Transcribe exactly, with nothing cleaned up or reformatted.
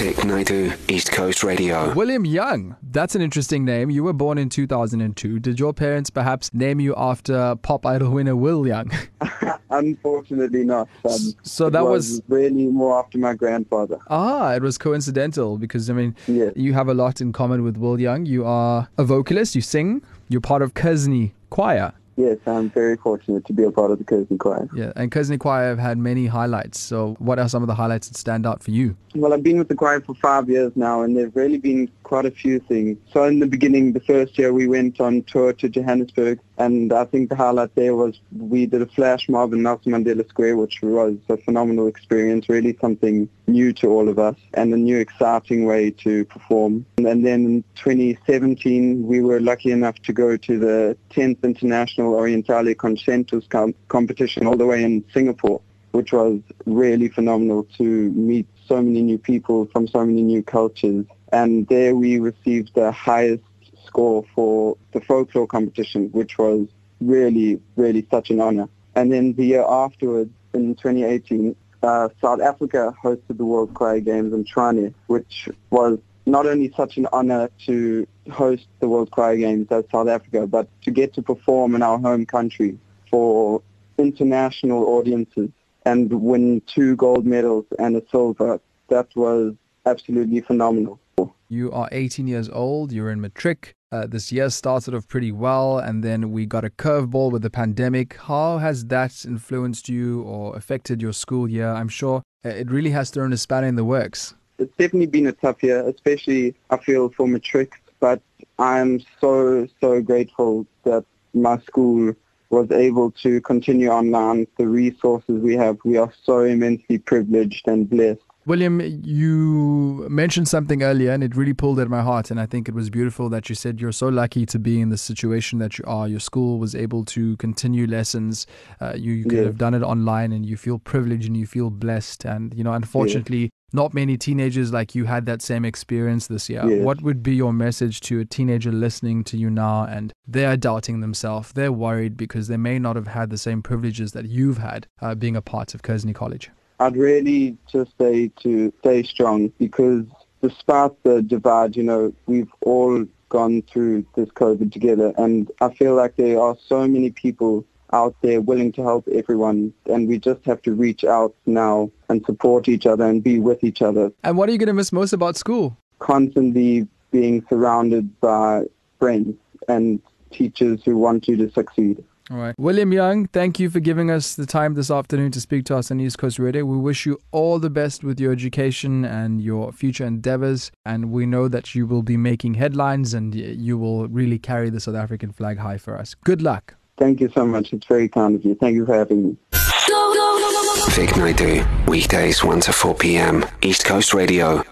Vic Naidoo, East Coast Radio. William Young, that's an interesting name. You were born in two thousand two. Did your parents perhaps name you after pop idol winner Will Young? Unfortunately not. Um, so that was, was really more after my grandfather. Ah, it was coincidental because, I mean, yes. You have a lot in common with Will Young. You are a vocalist, you sing, you're part of Kearsney Choir. Yes, I'm very fortunate to be a part of the Kearsney Choir. Yeah, and Kearsney Choir have had many highlights. So what are some of the highlights that stand out for you? Well, I've been with the choir for five years now, and there have really been quite a few things. So in the beginning, the first year, we went on tour to Johannesburg, and I think the highlight there was we did a flash mob in Nelson Mandela Square, which was a phenomenal experience, really something new to all of us and a new exciting way to perform. And then in twenty seventeen, we were lucky enough to go to the tenth International Orientale Concentus com- competition all the way in Singapore, which was really phenomenal to meet so many new people from so many new cultures. And there we received the highest score for the folklore competition, which was really, really such an honor. And then the year afterwards, in twenty eighteen, Uh, South Africa hosted the World Choir Games in Trani, which was not only such an honor to host the World Choir Games as South Africa, but to get to perform in our home country for international audiences and win two gold medals and a silver. That was absolutely phenomenal. You are eighteen years old, you're in matric. Uh, this year started off pretty well, and then we got a curveball with the pandemic. How has that influenced you or affected your school year? I'm sure it really has thrown a spanner in the works. It's definitely been a tough year, especially, I feel, for matrics. But I'm so, so grateful that my school was able to continue online. The resources we have, we are so immensely privileged and blessed. William, you mentioned something earlier and it really pulled at my heart, and I think it was beautiful that you said you're so lucky to be in the situation that you are. Your school was able to continue lessons. Uh, you you could yes. have done it online, and you feel privileged and you feel blessed. And, you know, unfortunately, yes. not many teenagers like you had that same experience this year. Yes. What would be your message to a teenager listening to you now, and they're doubting themselves, they're worried because they may not have had the same privileges that you've had uh, being a part of Kearsney College? I'd really just say to stay strong, because despite the divide, you know, we've all gone through this COVID together, and I feel like there are so many people out there willing to help everyone, and we just have to reach out now and support each other and be with each other. And what are you going to miss most about school? Constantly being surrounded by friends and teachers who want you to succeed. All right. William Young, thank you for giving us the time this afternoon to speak to us on East Coast Radio. We wish you all the best with your education and your future endeavors. And we know that you will be making headlines, and you will really carry the South African flag high for us. Good luck. Thank you so much. It's very kind of you. Thank you for having me. Vic Naidoo, weekdays one to four p.m. East Coast Radio.